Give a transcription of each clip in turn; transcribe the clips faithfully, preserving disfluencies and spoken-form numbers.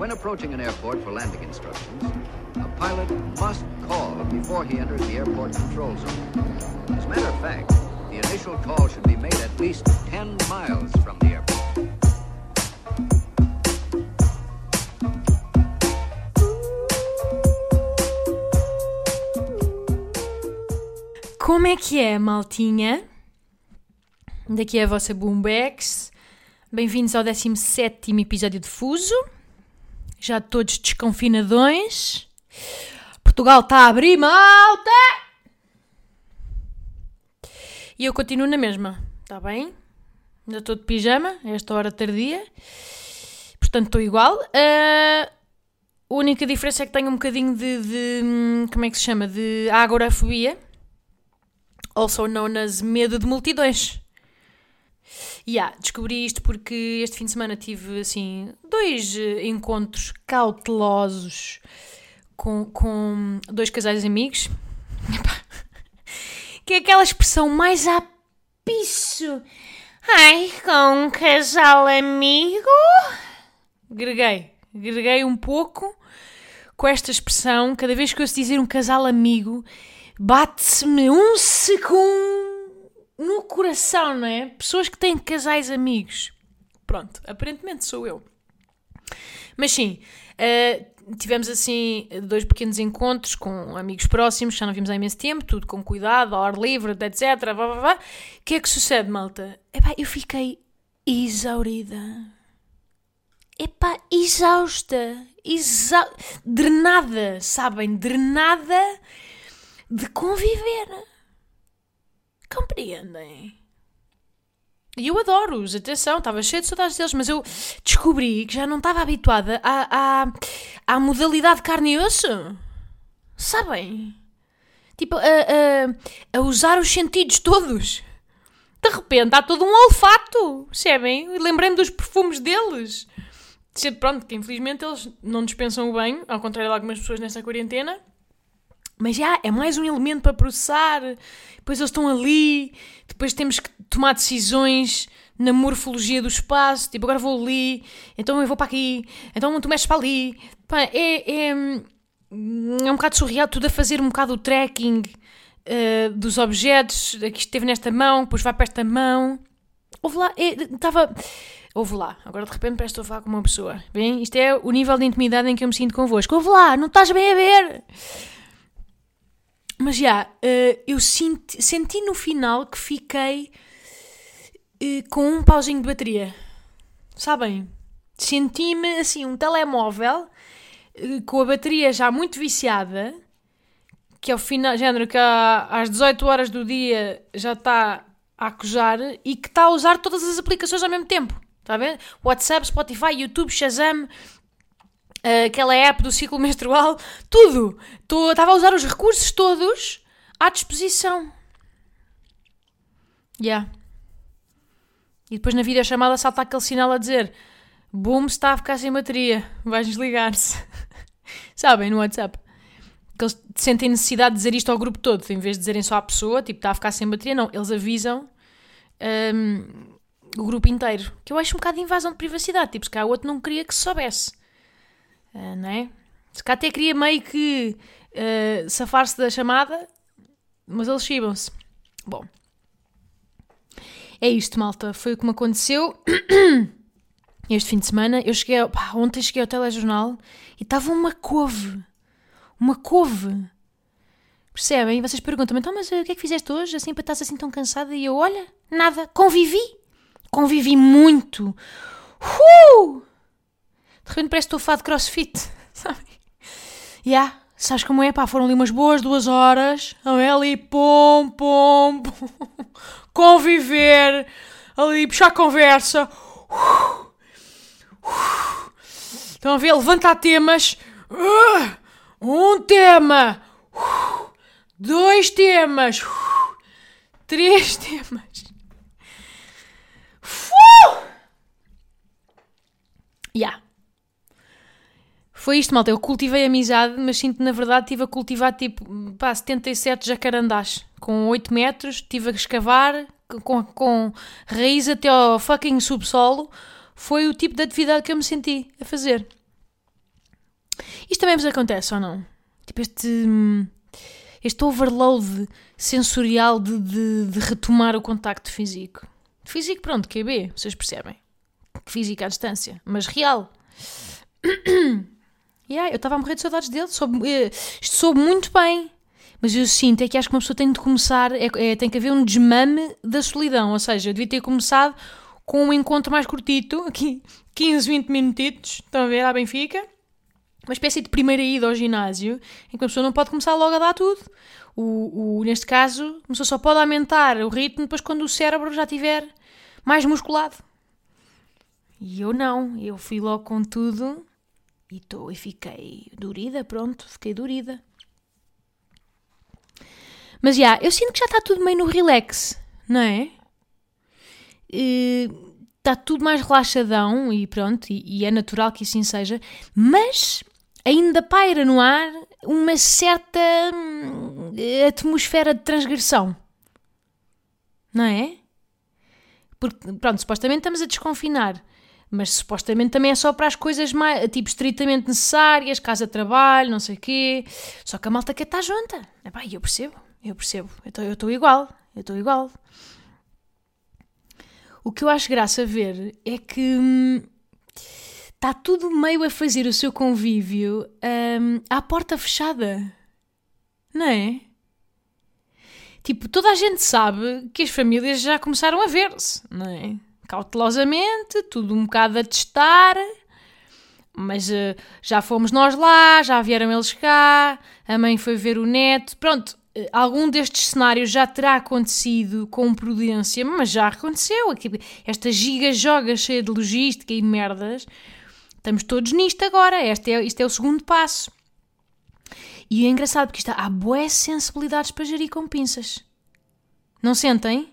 When approaching an airport for landing instructions, a pilot must call before he enters the airport control zone. As a matter of fact, the initial call should be made at least ten miles from the airport. Como é que é, maltinha? Daqui é a vossa Boombex. Bem-vindos ao décimo sétimo episódio de Fuso. Já todos desconfinadões. Portugal está a abrir, malta! E eu continuo na mesma, está bem? Ainda estou de pijama, a esta hora tardia. Portanto, estou igual. Uh, a única diferença é que tenho um bocadinho de, de... Como é que se chama? De agorafobia. Also known as medo de multidões. Yeah, descobri isto porque este fim de semana tive assim dois encontros cautelosos com, com dois casais amigos. Epá. Que é aquela expressão mais a piso. Ai, com um casal amigo. Greguei. Greguei um pouco com esta expressão. Cada vez que eu ouço dizer um casal amigo... Bate-se-me um segundo no coração, não é? Pessoas que têm casais amigos. Pronto, aparentemente sou eu. Mas sim, uh, tivemos assim dois pequenos encontros com amigos próximos, já não vimos há imenso tempo, tudo com cuidado, ao ar livre, etcétera. Vá, vá, vá. O que é que sucede, malta? Epá, eu fiquei exaurida. Epá, exausta. Exa... Drenada, sabem? Drenada... De conviver. Compreendem? E eu adoro-os, atenção, estava cheia de saudades deles, mas eu descobri que já não estava habituada à, à, à modalidade carne e osso. Sabem? Tipo, a, a, a usar os sentidos todos. De repente há todo um olfato, percebem? Lembrei-me dos perfumes deles. Pronto, que infelizmente eles não dispensam o banho, ao contrário de algumas pessoas nessa quarentena. Mas já, é mais um elemento para processar, depois eles estão ali, depois temos que tomar decisões na morfologia do espaço, tipo, agora vou ali, então eu vou para aqui, então tu mexes para ali. Pá, é, é, é um bocado surreal tudo a fazer um bocado o tracking uh, dos objetos, que esteve nesta mão, depois vai para esta mão. Houve lá, estava... Ouve lá, agora de repente parece que estou a falar com uma pessoa, bem? Isto é o nível de intimidade em que eu me sinto convosco. Ouve lá, não estás bem a ver... Mas já, yeah, eu senti, senti no final que fiquei com um pauzinho de bateria, sabem? Senti-me assim, um telemóvel com a bateria já muito viciada, que ao final, género, que às dezoito horas do dia já está a cojar e que está a usar todas as aplicações ao mesmo tempo, está a ver? WhatsApp, Spotify, YouTube, Shazam... aquela app do ciclo menstrual, tudo. Estava a usar os recursos todos à disposição. Yeah. E depois na videochamada salta aquele sinal a dizer boom, está a ficar sem bateria, vais desligar-se. Sabem, no WhatsApp. Que eles sentem necessidade de dizer isto ao grupo todo, em vez de dizerem só à pessoa, tipo, está a ficar sem bateria, não. Eles avisam... Um, o grupo inteiro. Que eu acho um bocado de invasão de privacidade, tipo, se cá o outro não queria que se soubesse. Uh, não é? Se cá até queria meio que uh, safar-se da chamada, mas eles chibam-se. Bom, é isto, malta. Foi o que me aconteceu este fim de semana. Eu cheguei, ao... Pá, ontem cheguei ao telejornal e estava uma couve. Uma couve. Percebem? E vocês perguntam-me, então, mas o que é que fizeste hoje? Assim, para estás assim tão cansada? E eu, olha, nada. Convivi. Convivi muito. Uh! De repente parece que estou a falar de crossfit, sabe? Já, yeah, sabes como é? Pá, foram ali umas boas duas horas, ali pom, pom, pom, conviver, ali puxar conversa. Uh, uh, estão a ver? Levantar temas. Uh, um tema. Uh, dois temas. Uh, três temas. Uh, yeah. Foi isto, malta, eu cultivei amizade, mas sinto que na verdade estive a cultivar tipo, pá, setenta e sete jacarandás, com oito metros, estive a escavar, com, com raiz até ao fucking subsolo, foi o tipo de atividade que eu me senti a fazer. Isto também vos acontece ou não? Tipo este, este overload sensorial de, de, de retomar o contacto físico. Físico, pronto, Q B, vocês percebem. Físico à distância, mas real. Yeah, eu estava a morrer de saudades dele, soube, isto soube muito bem. Mas eu sinto, é que acho que uma pessoa tem de começar, é, é, tem que haver um desmame da solidão. Ou seja, eu devia ter começado com um encontro mais curtito, aqui quinze, vinte minutitos, estão a ver, à Benfica. Uma espécie de primeira ida ao ginásio, em que a pessoa não pode começar logo a dar tudo. O, o, neste caso, a pessoa só pode aumentar o ritmo depois quando o cérebro já estiver mais musculado. E eu não, eu fui logo com tudo e, tô, e fiquei dorida, pronto, fiquei dorida. Mas, já, yeah, eu sinto que já está tudo meio no relax, não é? Está tudo mais relaxadão e pronto, e, e é natural que assim seja, mas ainda paira no ar uma certa atmosfera de transgressão, não é? Porque, pronto, supostamente estamos a desconfinar, mas supostamente também é só para as coisas mais, tipo, estritamente necessárias, casa, trabalho, não sei o quê, só que a malta quer estar junta. Epá, eu percebo. Eu percebo, eu estou igual, eu estou igual. O que eu acho graça ver é que está hum, tudo meio a fazer o seu convívio hum, à porta fechada, não é? Tipo, toda a gente sabe que as famílias já começaram a ver-se, não é? Cautelosamente, tudo um bocado a testar, mas uh, já fomos nós lá, já vieram eles cá, a mãe foi ver o neto, pronto. Algum destes cenários já terá acontecido com prudência, mas já aconteceu. Esta giga-joga cheia de logística e merdas. Estamos todos nisto agora. Este é, este é o segundo passo. E é engraçado porque isto, há boas sensibilidades para gerir com pinças. Não sentem?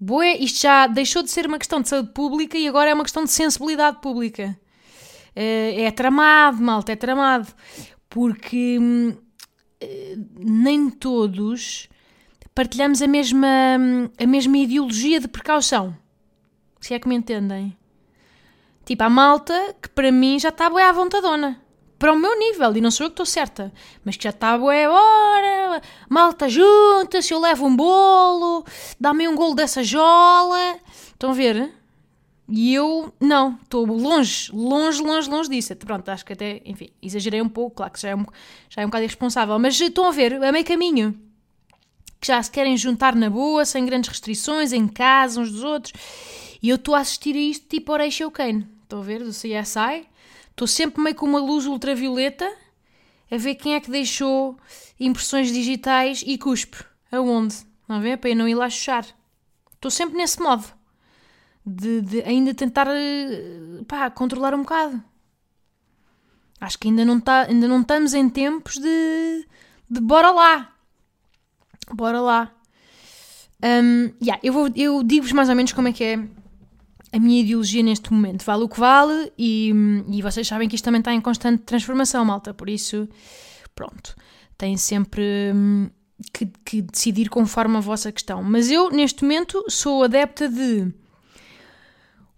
Boa, isto já deixou de ser uma questão de saúde pública e agora é uma questão de sensibilidade pública. É tramado, malta, é tramado. Porque... nem todos partilhamos a mesma, a mesma ideologia de precaução. Se é que me entendem. Tipo, há malta que para mim já está bué à vontadona. Para o meu nível, e não sou eu que estou certa. Mas que já está bué, ora, malta junta, se eu levo um bolo, dá-me um golo dessa jola. Estão a ver? E eu, não, estou longe, longe, longe, longe disso. Pronto, acho que até, enfim, exagerei um pouco, claro que já é um, já é um bocado irresponsável. Mas estão a ver, a meio caminho, que já se querem juntar na boa, sem grandes restrições, em casa, uns dos outros. E eu estou a assistir a isto tipo Horatio Kane, estão a ver, do C S I. Estou sempre meio com uma luz ultravioleta, a ver quem é que deixou impressões digitais e cuspe, aonde, não vê? Para eu não ir lá chuchar. Estou sempre nesse modo. De, de ainda tentar, pá, controlar um bocado. Acho que ainda não, tá, ainda não estamos em tempos de, de bora lá. Bora lá. Um, yeah, eu vou, eu digo-vos mais ou menos como é que é a minha ideologia neste momento. Vale o que vale e, e vocês sabem que isto também está em constante transformação, malta. Por isso, pronto. Tem sempre... Hum, que, que decidir conforme a vossa questão. Mas eu, neste momento, sou adepta de...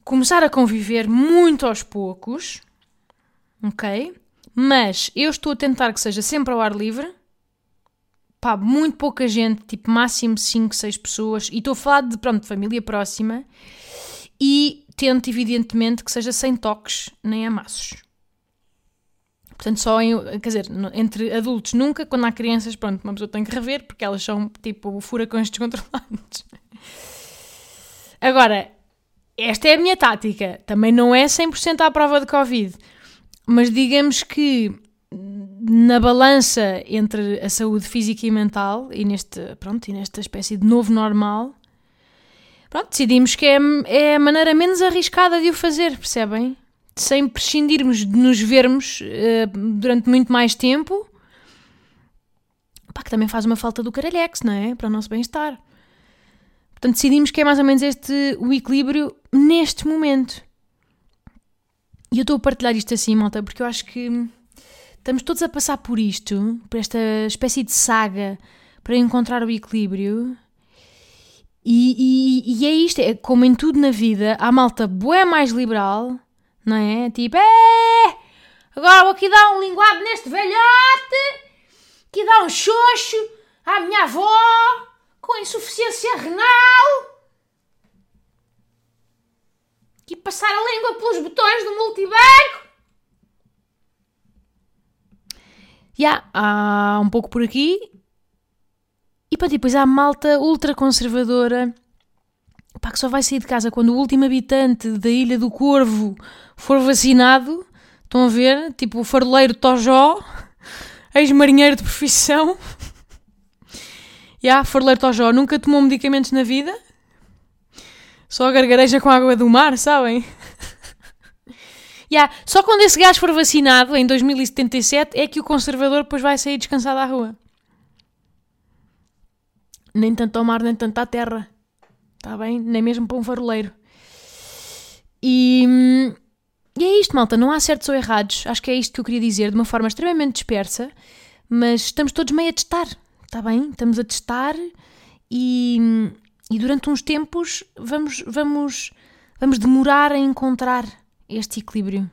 começar a conviver muito aos poucos, ok? Mas eu estou a tentar que seja sempre ao ar livre, pá, muito pouca gente, tipo máximo cinco, seis pessoas, e estou a falar de, pronto, de família próxima, e tento, evidentemente, que seja sem toques nem amassos. Portanto, só em, quer dizer, entre adultos nunca, quando há crianças, pronto, uma pessoa tem que rever, porque elas são, tipo, furacões descontrolados. Agora... esta é a minha tática, também não é cem por cento à prova de Covid, mas digamos que na balança entre a saúde física e mental e, neste, pronto, e nesta espécie de novo normal, pronto, decidimos que é, é a maneira menos arriscada de o fazer, percebem? Sem prescindirmos de nos vermos uh, durante muito mais tempo, pá, que também faz uma falta do caralhex, não é? Para o nosso bem-estar. Portanto, decidimos que é mais ou menos este o equilíbrio neste momento. E eu estou a partilhar isto assim, malta, porque eu acho que estamos todos a passar por isto, por esta espécie de saga, para encontrar o equilíbrio. E, e, e é isto, é como em tudo na vida, há malta bué mais liberal, não é? Tipo, é... Agora vou aqui dar um linguado neste velhote, que dá um xoxo à minha avó com insuficiência renal, que passar a língua pelos botões do multibanco. Já, yeah, há um pouco por aqui. E para depois há a malta ultraconservadora, pá, que só vai sair de casa quando o último habitante da Ilha do Corvo for vacinado. Estão a ver? Tipo o faroleiro Tojó, ex-marinheiro de profissão. Já, faroleiro Tojó, nunca tomou medicamentos na vida. Só gargareja com a água do mar, sabem? Já, só quando esse gajo for vacinado, em dois mil e setenta e sete, é que o conservador depois vai sair descansado à rua. Nem tanto ao mar, nem tanto à terra. Está bem? Nem mesmo para um faroleiro. E... E é isto, malta, não há certos ou errados. Acho que é isto que eu queria dizer, de uma forma extremamente dispersa, mas estamos todos meio a testar, está bem? Estamos a testar e, e durante uns tempos vamos, vamos, vamos demorar a encontrar este equilíbrio.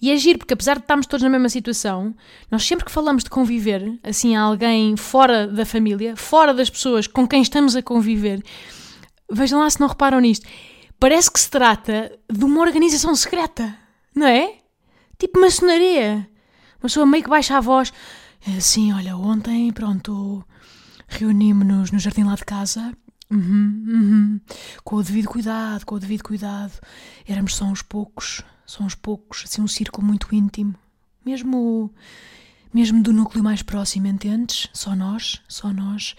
E é giro, porque apesar de estarmos todos na mesma situação, nós sempre que falamos de conviver, assim, a alguém fora da família, fora das pessoas com quem estamos a conviver, vejam lá se não reparam nisto. Parece que se trata de uma organização secreta, não é? Tipo maçonaria. Uma pessoa meio que baixa a voz. Assim, olha, ontem, pronto, reunimos-nos no jardim lá de casa. Uhum, uhum. Com o devido cuidado, com o devido cuidado. Éramos só uns poucos, só uns poucos. Assim, um círculo muito íntimo. Mesmo, mesmo do núcleo mais próximo, entendes? Só nós, só nós.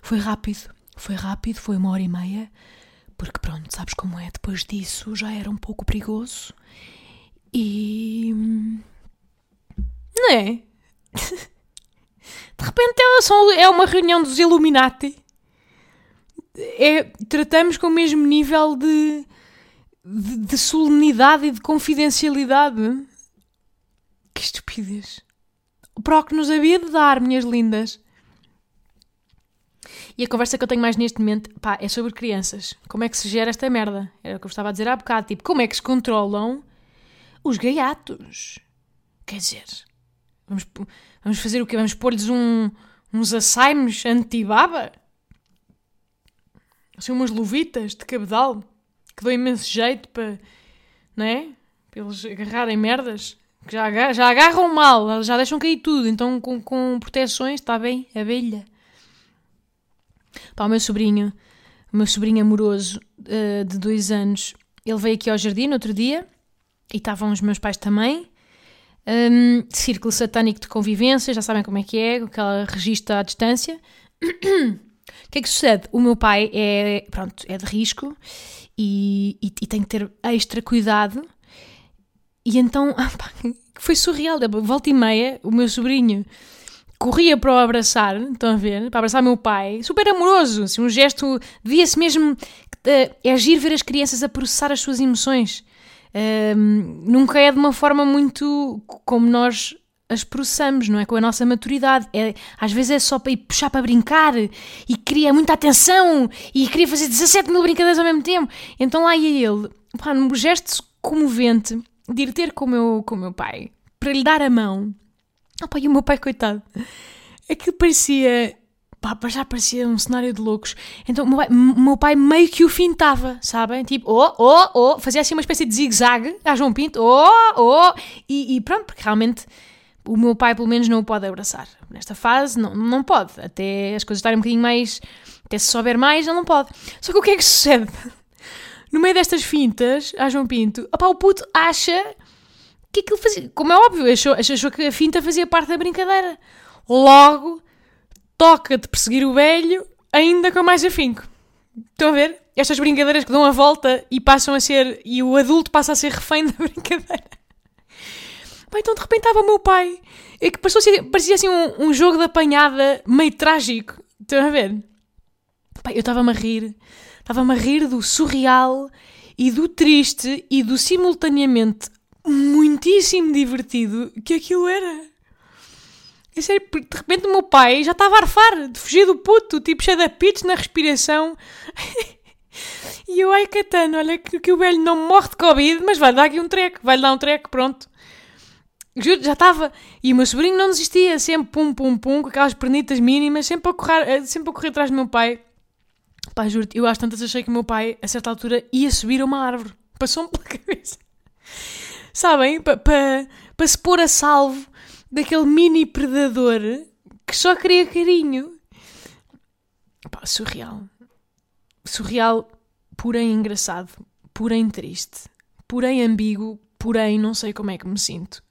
Foi rápido, foi rápido, foi uma hora e meia. Porque pronto, sabes como é, depois disso já era um pouco perigoso e... Não é? De repente é uma reunião dos Illuminati. É, tratamos com o mesmo nível de, de, de solenidade e de confidencialidade. Que estupidez. O P R O C nos havia de dar, minhas lindas. E a conversa que eu tenho mais neste momento, pá, é sobre crianças. Como é que se gera esta merda? Era o que eu estava a dizer há bocado. Tipo, como é que se controlam os gaiatos? Quer dizer, vamos, vamos fazer o quê? Vamos pôr-lhes um, uns açaimes anti-baba? Assim, umas luvitas de cabedal que dão imenso jeito para, não é? Para eles agarrarem merdas. Que já agarram, já agarram mal, já deixam cair tudo. Então, com, com proteções, está bem, abelha. Pá, o meu sobrinho, o meu sobrinho amoroso uh, de dois anos, ele veio aqui ao jardim no outro dia e estavam os meus pais também. Um, círculo satânico de convivência, já sabem como é que é, com aquela regista à distância. O que é que sucede? O meu pai é, pronto, é de risco e, e, e tem que ter extra cuidado. E então, ah, pá, foi surreal, volta e meia, o meu sobrinho... corria para o abraçar, estão a ver? Para abraçar meu pai, super amoroso, assim, um gesto, devia-se mesmo, uh, é giro ver as crianças a processar as suas emoções, uh, nunca é de uma forma muito como nós as processamos, não é? Com a nossa maturidade, é, às vezes é só para ir puxar para brincar, e queria muita atenção, e queria fazer dezassete mil brincadeiras ao mesmo tempo, então lá ia ele, pá, num gesto comovente, de ir ter com o meu, com o meu pai, para lhe dar a mão. Ah, pá, e o meu pai, coitado, aquilo parecia, pá, já parecia um cenário de loucos. Então o meu pai, m- meu pai meio que o fintava, sabem? Tipo, oh, oh, oh, fazia assim uma espécie de zigue-zague a João Pinto, oh, oh, e, e pronto, porque realmente o meu pai pelo menos não o pode abraçar. Nesta fase não, não pode, até as coisas estarem um bocadinho mais, até se souber mais, ele não pode. Só que o que é que sucede? No meio destas fintas, a João Pinto, opá, o puto acha... que aquilo fazia, como é óbvio, achou, achou que a finta fazia parte da brincadeira. Logo, toca de perseguir o velho, ainda com mais afinco. Estão a ver? Estas brincadeiras que dão a volta e passam a ser, e o adulto passa a ser refém da brincadeira. Bem, então de repente estava o meu pai, é que passou a ser, parecia assim um, um jogo de apanhada meio trágico. Estão a ver? Bem, eu estava-me a rir, estava-me a rir do surreal e do triste e do simultaneamente muitíssimo divertido que aquilo era. É sério, de repente o meu pai já estava a arfar de fugir do puto, tipo cheio de apitos na respiração. E eu, ai, Catano, olha que, que o velho não morre de Covid, mas vai-lhe dar aqui um treco, vai-lhe dar um treco, pronto. Juro, já estava. E o meu sobrinho não desistia, sempre pum, pum, pum, com aquelas pernitas mínimas, sempre a correr, sempre a correr atrás do meu pai. Pá, juro-te, eu às tantas achei que o meu pai, a certa altura, ia subir a uma árvore. Passou-me pela cabeça. Sabem? Para pa, pa se pôr a salvo daquele mini predador que só queria carinho. Pá, surreal. Surreal, porém engraçado, porém triste, porém ambíguo, porém não sei como é que me sinto.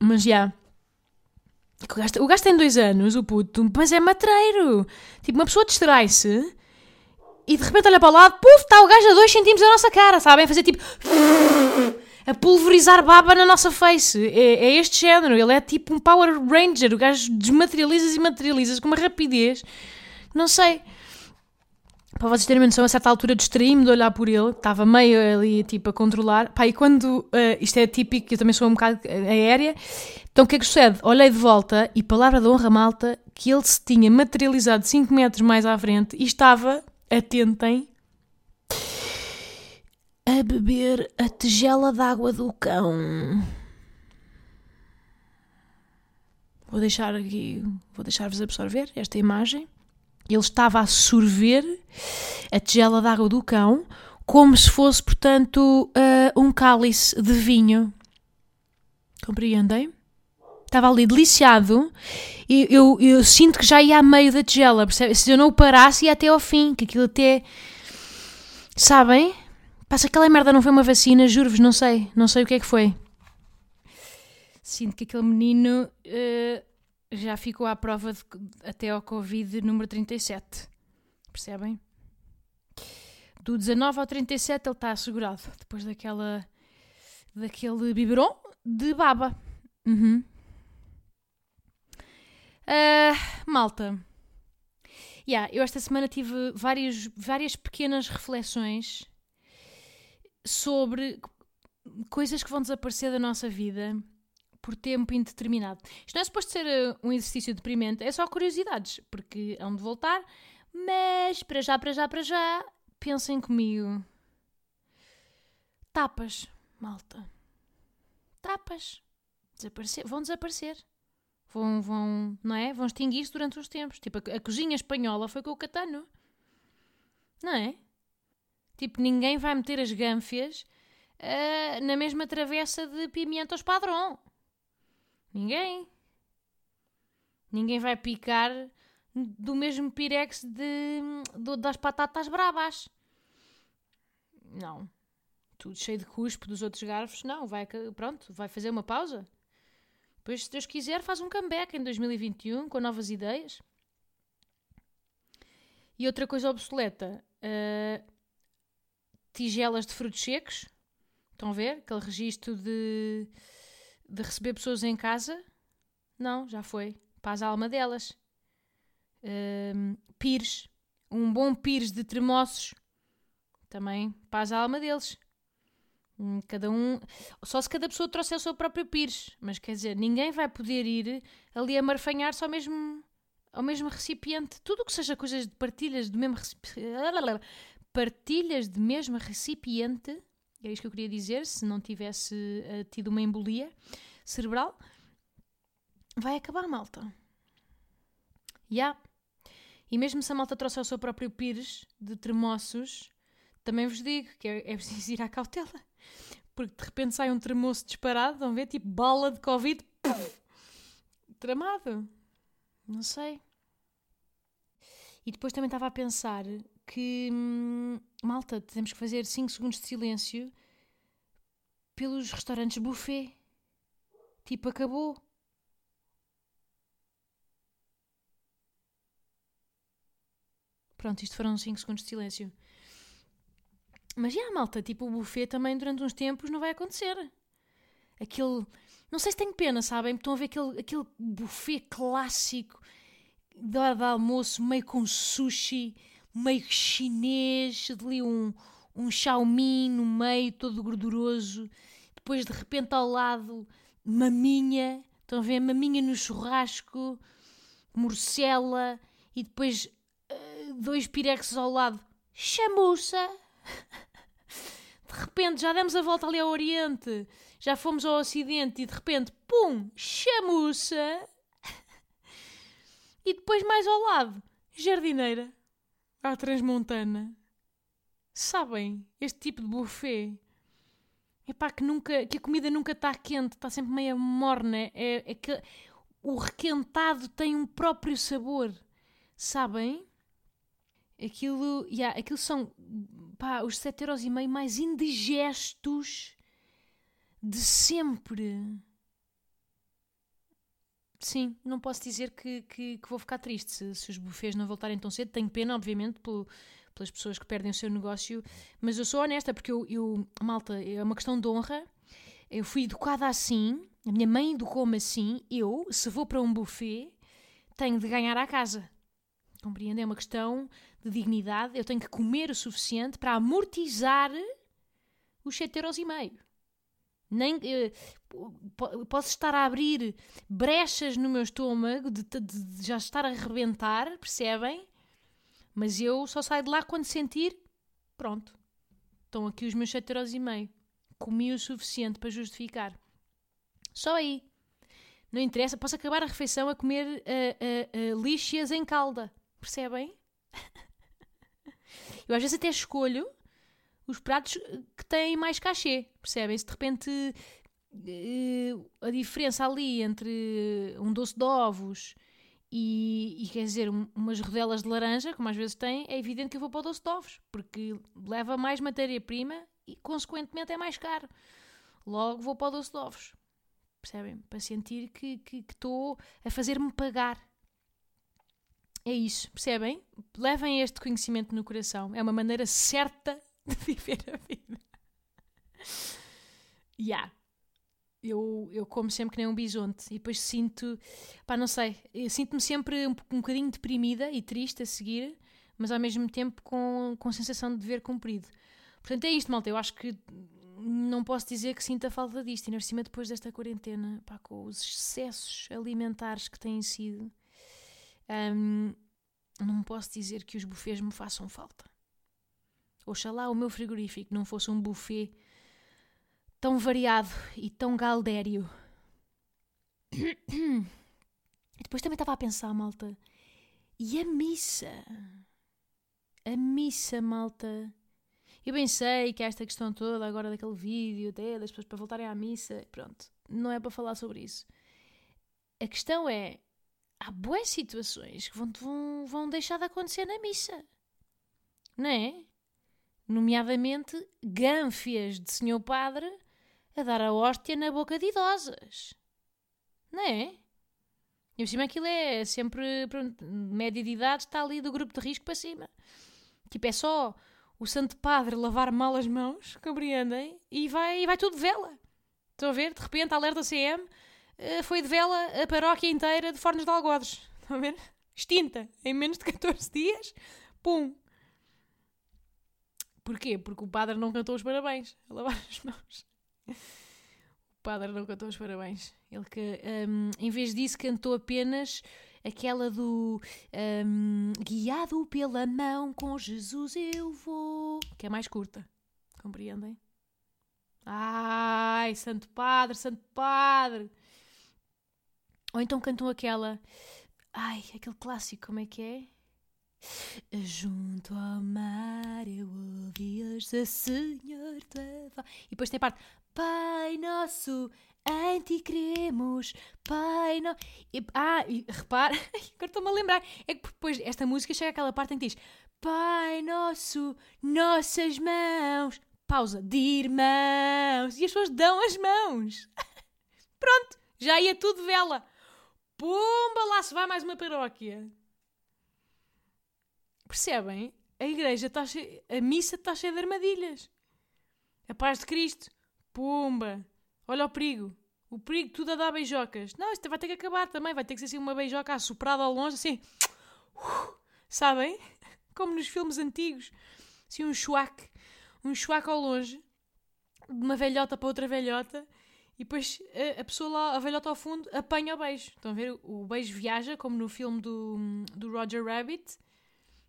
Mas já. Yeah. O gajo, o gajo tem dois anos, o puto, mas é matreiro. Tipo, uma pessoa distrai-se e de repente olha para o lado, puf, está o gajo a dois centímetros da nossa cara, sabem? A fazer tipo... a pulverizar baba na nossa face. É, é este género. Ele é tipo um Power Ranger. O gajo desmaterializa e materializa com uma rapidez. Não sei. Para vocês terem uma noção, a certa altura distraí-me de olhar por ele, estava meio ali, tipo, a controlar. Pá, e quando, uh, isto é típico, eu também sou um bocado aérea, então o que é que sucede? Olhei de volta e, palavra de honra malta, que ele se tinha materializado cinco metros mais à frente e estava, atentem, a beber a tigela d'água do cão. Vou deixar aqui, vou deixar-vos absorver esta imagem. Ele estava a sorver a tigela d'água do cão como se fosse, portanto, uh, um cálice de vinho. Compreendem? Estava ali deliciado e eu, eu sinto que já ia a meio da tigela, percebe? Se eu não o parasse ia até ao fim, que aquilo até... Sabem? Passa aquela merda, não foi uma vacina, juro-vos, não sei. Não sei o que é que foi. Sinto que aquele menino... Uh... já ficou à prova de, até ao Covid número trinta e sete, percebem? Do dezanove ao trinta e sete ele está assegurado, depois daquela, daquele biberon de baba. Uhum. Uh, malta, yeah, eu esta semana tive várias, várias pequenas reflexões sobre coisas que vão desaparecer da nossa vida por tempo indeterminado. Isto não é suposto ser um exercício deprimente, é só curiosidades, porque hão de voltar, mas para já, para já, para já, pensem comigo. Tapas, malta. Tapas. Desaparecer. Vão desaparecer. Vão, vão, não é? Vão extinguir-se durante os tempos. Tipo, a, a cozinha espanhola foi com o Catano. Não é? Tipo, ninguém vai meter as gânfias uh, na mesma travessa de pimientos padrão. Ninguém. Ninguém vai picar do mesmo pirex de, de, das batatas bravas. Não. Tudo cheio de cuspo dos outros garfos. Não, vai, pronto, vai fazer uma pausa. Depois, se Deus quiser, faz um comeback em dois mil e vinte e um com novas ideias. E outra coisa obsoleta. Uh, tigelas de frutos secos. Estão a ver? Aquele registro de... de receber pessoas em casa? Não, já foi. Paz a alma delas. Um, pires. Um bom pires de termossos. Também paz a alma deles. Um, cada um... Só se cada pessoa trouxer o seu próprio pires. Mas quer dizer, ninguém vai poder ir ali a marfanhar-se ao mesmo, ao mesmo recipiente. Tudo o que seja coisas de partilhas do mesmo recipiente. Partilhas de mesmo recipiente... É isto que eu queria dizer, se não tivesse uh, tido uma embolia cerebral. Vai acabar, malta. Já. Yeah. E mesmo se a malta trouxer o seu próprio pires de termossos, também vos digo que é, é preciso ir à cautela. Porque de repente sai um termoço disparado, vão ver, tipo bala de Covid, puf, tramado. Não sei. E depois também estava a pensar... que, hum, malta, temos que fazer cinco segundos de silêncio pelos restaurantes buffet. Tipo, acabou. Pronto, isto foram cinco segundos de silêncio. Mas já, malta, tipo, o buffet também durante uns tempos não vai acontecer. Aquele... Não sei se tenho pena, sabem? Estão a ver aquele, aquele buffet clássico da hora de almoço, meio com sushi... meio chinês, ali um, um Xiaomi no meio, todo gorduroso. Depois, de repente, ao lado, maminha. Estão a ver? Maminha no churrasco, morcela. E depois, uh, dois pirexes ao lado. chamuça. De repente já demos a volta ali ao Oriente, já fomos ao Ocidente e de repente, pum, chamuça. E depois mais ao lado, jardineira, à transmontana. Sabem, este tipo de buffet. Epá, que, nunca, que a comida nunca está quente, está sempre meio morna. É, é que o requentado tem um próprio sabor. Sabem? Aquilo, yeah, aquilo são pá, os sete euros e meio mais indigestos de sempre. Sim, não posso dizer que, que, que vou ficar triste se, se os buffets não voltarem tão cedo. Tenho pena, obviamente, pelo, pelas pessoas que perdem o seu negócio. Mas eu sou honesta, porque eu, eu... Malta, é uma questão de honra. Eu fui educada assim. A minha mãe educou-me assim. Eu, se vou para um buffet, tenho de ganhar à casa. Compreendem? É uma questão de dignidade. Eu tenho que comer o suficiente para amortizar os sete euros e meio. Nem, eh, posso estar a abrir brechas no meu estômago, de, de, de já estar a rebentar, percebem? Mas eu só saio de lá quando sentir, pronto, estão aqui os meus sete euros e meio. Comi o suficiente para justificar. Só aí. Não interessa, posso acabar a refeição a comer uh, uh, uh, líxias em calda, percebem? Eu às vezes até escolho os pratos que têm mais cachê, percebem? Se de repente uh, a diferença ali entre um doce de ovos e, e quer dizer, um, umas rodelas de laranja, como às vezes têm, é evidente que eu vou para o doce de ovos, porque leva mais matéria-prima e, consequentemente, é mais caro. Logo vou para o doce de ovos, percebem? Para sentir que estou a fazer-me pagar. É isso, percebem? Levem este conhecimento no coração. É uma maneira certa de viver a vida. Já. Yeah. Eu, eu como sempre que nem um bisonte. E depois sinto... Pá, não sei. Eu sinto-me sempre um, um bocadinho deprimida e triste a seguir, mas ao mesmo tempo com, com sensação de dever cumprido. Portanto, é isto, malta. Eu acho que não posso dizer que sinta falta disto. E por cima, depois desta quarentena, pá, com os excessos alimentares que têm sido, hum, não posso dizer que os buffets me façam falta. Oxalá o meu frigorífico não fosse um buffet tão variado e tão galdério. E depois também estava a pensar, malta, e a missa? A missa, malta. Eu bem sei que há esta questão toda agora daquele vídeo até das pessoas para voltarem à missa. Pronto, não é para falar sobre isso. A questão é, há boas situações que vão, vão, vão deixar de acontecer na missa. Não é? Nomeadamente, gânfias de senhor padre a dar a hóstia na boca de idosas. Não é? E por cima aquilo é sempre, pronto, média de idade está ali do grupo de risco para cima. Tipo, é só o santo padre lavar mal as mãos, compreendem? E vai, e vai tudo de vela. Estão a ver? De repente, a alerta C M foi de vela a paróquia inteira de Fornos de Algodros. Estão a ver? Extinta. Em menos de catorze dias, pum. Porquê? Porque o padre não cantou os parabéns a lavar as mãos. O padre não cantou os parabéns. Ele que, um, em vez disso, cantou apenas aquela do um, guiado pela mão com Jesus eu vou, que é mais curta. Compreendem? Ai, Santo Padre, Santo Padre! Ou então cantam aquela, ai, aquele clássico, como é que é? Junto ao mar eu ouvi hoje a Senhor tua voz. E depois tem a parte Pai Nosso, em ti cremos, Pai Nosso. Ah, e repara, agora estou-me a lembrar. É que depois esta música chega àquela parte em que diz Pai Nosso, nossas mãos. Pausa, de irmãos. E as pessoas dão as mãos. Pronto, já ia tudo vela. Pumba, lá se vai mais uma paróquia. Percebem? A igreja está cheia... A missa está cheia de armadilhas. A paz de Cristo. Pumba. Olha o perigo. O perigo, tudo a dar beijocas. Não, isto vai ter que acabar também. Vai ter que ser assim uma beijoca assoprada ao longe, assim. Uh, sabem? Como nos filmes antigos. Assim um chuaque. Um chuaque ao longe. De uma velhota para outra velhota. E depois a, a pessoa lá, a velhota ao fundo, apanha o beijo. Estão a ver? O beijo viaja, como no filme do, do Roger Rabbit.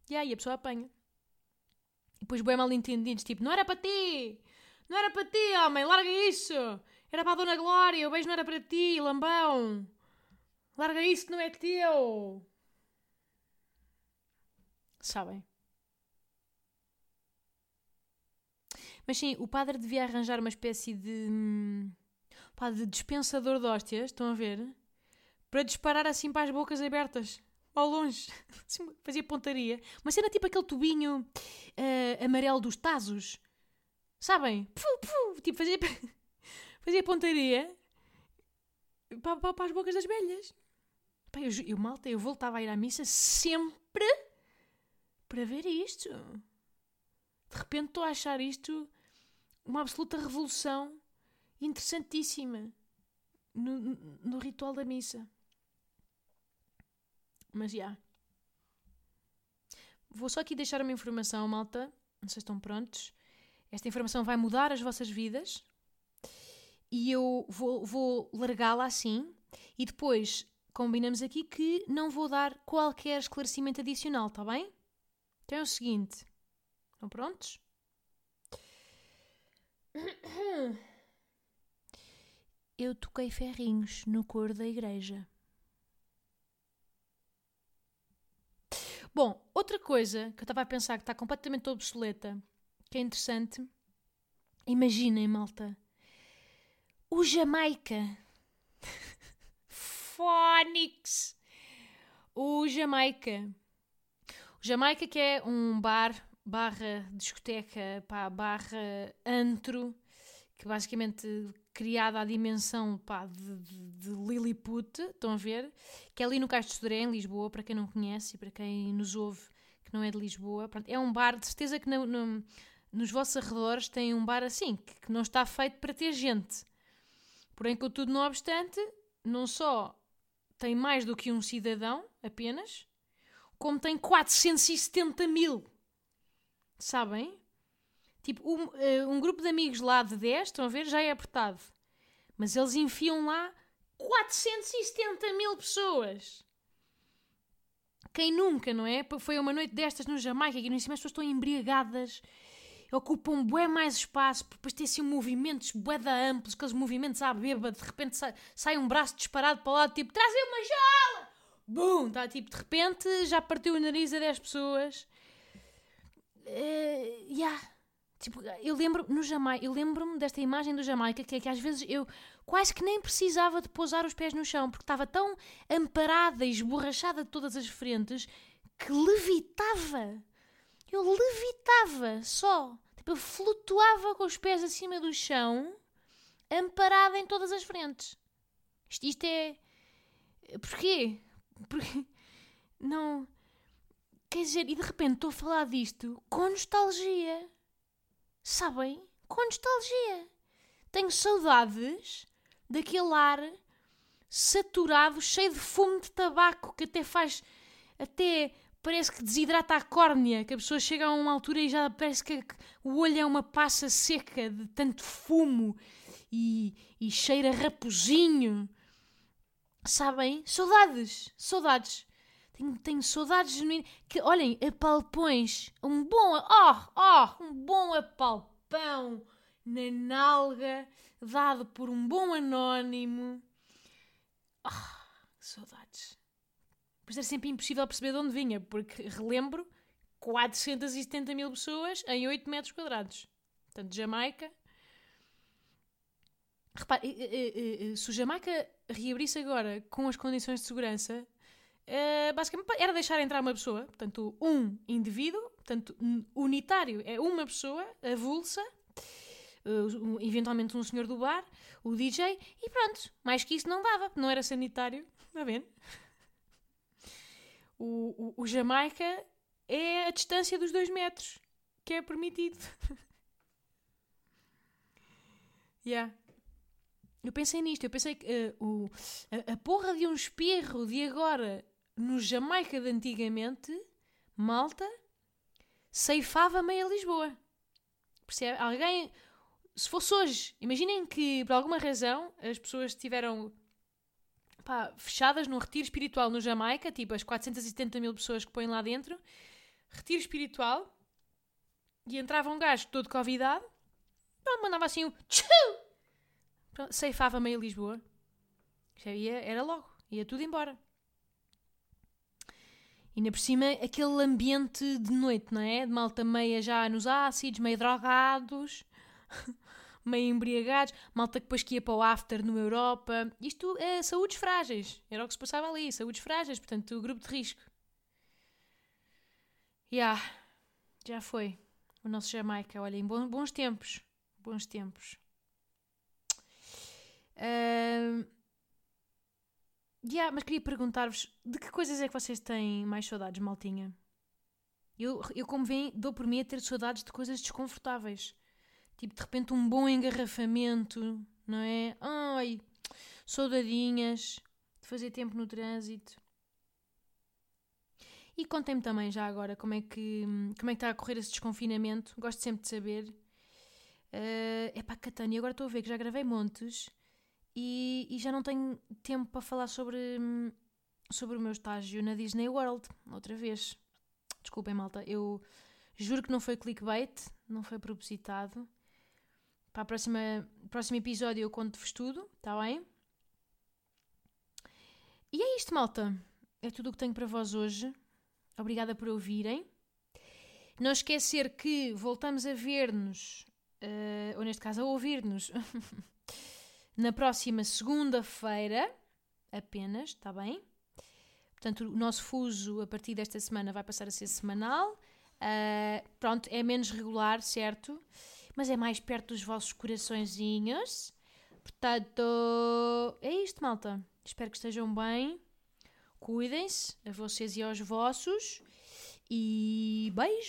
Yeah, e aí a pessoa apanha. E depois bem mal entendidos, tipo, não era para ti, não era para ti, homem, larga isso, era para a Dona Glória, o beijo não era para ti, lambão, larga isso que não é teu. Sabem? Mas sim, o padre devia arranjar uma espécie de, pá, de dispensador de hóstias, estão a ver? Para disparar assim para as bocas abertas, ao longe. Fazia pontaria. Uma cena tipo aquele tubinho uh, amarelo dos Tazos. Sabem? Puf, puf, tipo, fazia, fazia pontaria para, para, para as bocas das velhas. Pá, eu, eu, malta, eu voltava a ir à missa sempre para ver isto. De repente estou a achar isto uma absoluta revolução interessantíssima no, no ritual da missa. Mas já. Yeah. Vou só aqui deixar uma informação, malta. Não sei se estão prontos. Esta informação vai mudar as vossas vidas. E eu vou, vou largá-la assim. E depois combinamos aqui que não vou dar qualquer esclarecimento adicional, está bem? Então é o seguinte. Estão prontos? Eu toquei ferrinhos no coro da igreja. Bom, outra coisa que eu estava a pensar que está completamente obsoleta, que é interessante. Imaginem, malta. O Jamaica. Fónix. O Jamaica. O Jamaica, que é um bar, barra discoteca, pá, barra antro, que basicamente criada à dimensão, pá, de, de, de Lilliput, estão a ver? Que é ali no Cais de Sodré, em Lisboa, para quem não conhece e para quem nos ouve que não é de Lisboa. Pronto, é um bar, de certeza que no, no, nos vossos arredores tem um bar assim, que, que não está feito para ter gente. Porém, contudo, não obstante, não só tem mais do que um cidadão apenas, como tem quatrocentos e setenta mil. Sabem? Tipo, um, um grupo de amigos lá de dez, estão a ver? Já é apertado. Mas eles enfiam lá quatrocentos e setenta mil pessoas. Quem nunca, não é? Foi uma noite destas no Jamaica, que no cima as pessoas estão embriagadas, ocupam bué mais espaço, depois tem assim movimentos bué da amplos, aqueles movimentos à bêbada, de repente sai, sai um braço disparado para o lado, tipo, trazem uma jola! Bum! Tá, tipo, de repente já partiu o nariz a dez pessoas. Uh, yeah. Tipo, eu lembro no Jamaica, eu lembro-me desta imagem do Jamaica, que é que às vezes eu quase que nem precisava de pousar os pés no chão, porque estava tão amparada e esborrachada de todas as frentes que levitava. Eu levitava só. Tipo, eu flutuava com os pés acima do chão, amparada em todas as frentes. Isto, isto é... Porquê? Porquê? Não... Quer dizer, e de repente estou a falar disto com nostalgia. Sabem? Com nostalgia. Tenho saudades daquele ar saturado, cheio de fumo de tabaco, que até faz... Até parece que desidrata a córnea, que a pessoa chega a uma altura e já parece que o olho é uma passa seca de tanto fumo e, e cheira raposinho. Sabem? Saudades. Saudades. Tenho, tenho saudades genuínas. Que, olhem, apalpões. Um bom... Oh, oh, um bom apalpão na nalga, dado por um bom anónimo. Oh, que saudades. Pois era sempre impossível perceber de onde vinha, porque, relembro, quatrocentos e setenta mil pessoas em oito metros quadrados. Portanto, Jamaica... Repare, se o Jamaica reabrisse agora com as condições de segurança... Uh, basicamente era deixar entrar uma pessoa, portanto um indivíduo, portanto unitário, é uma pessoa avulsa, uh, eventualmente um senhor do bar, o D J, e pronto, mais que isso não dava, não era sanitário, está bem? O, o, o Jamaica é a distância dos dois metros que é permitido. Yeah. Eu pensei nisto, eu pensei que uh, o, a, a porra de um espirro de agora no Jamaica de antigamente, malta, ceifava meia Lisboa. Percebe? Alguém, se fosse hoje, imaginem que por alguma razão as pessoas estiveram, pá, fechadas num retiro espiritual no Jamaica, tipo as quatrocentos e setenta mil pessoas que põem lá dentro, retiro espiritual, E entrava um gajo todo convidado, mandava assim um tchau, ceifava meio Lisboa. Já ia, era logo, ia tudo embora. E ainda por cima, aquele ambiente de noite, não é? De malta meia já nos ácidos, meio drogados, meio embriagados. Malta que depois que ia para o after no Europa. Isto é saúdes frágeis. Era o que se passava ali, saúdes frágeis. Portanto, o grupo de risco. Yeah, já foi. O nosso Jamaica, olha, em bons tempos. Bons tempos. Uh, yeah, mas queria perguntar-vos de que coisas é que vocês têm mais saudades, maltinha? Eu, eu como vem, dou por mim a ter saudades de coisas desconfortáveis. Tipo, de repente, um bom engarrafamento, não é? Ai, saudadinhas de fazer tempo no trânsito. E contem-me também já agora como é que, como é que está a correr esse desconfinamento. Gosto sempre de saber. Uh, epá, Catânia, agora estou a ver que já gravei montes e, e já não tenho tempo para falar sobre, sobre o meu estágio na Disney World, outra vez. Desculpem, malta, eu juro que não foi clickbait, não foi propositado. Para a próxima, próximo episódio eu conto-vos tudo, está bem? E é isto, malta. É tudo o que tenho para vós hoje. Obrigada por ouvirem. Não esquecer que voltamos a ver-nos, uh, ou neste caso a ouvir-nos, na próxima segunda-feira apenas, está bem? Portanto, o nosso fuso a partir desta semana vai passar a ser semanal. Uh, pronto, é menos regular, certo? Mas é mais perto dos vossos coraçõezinhos. Portanto, é isto, malta. Espero que estejam bem. Cuidem-se, a vocês e aos vossos, e beijos!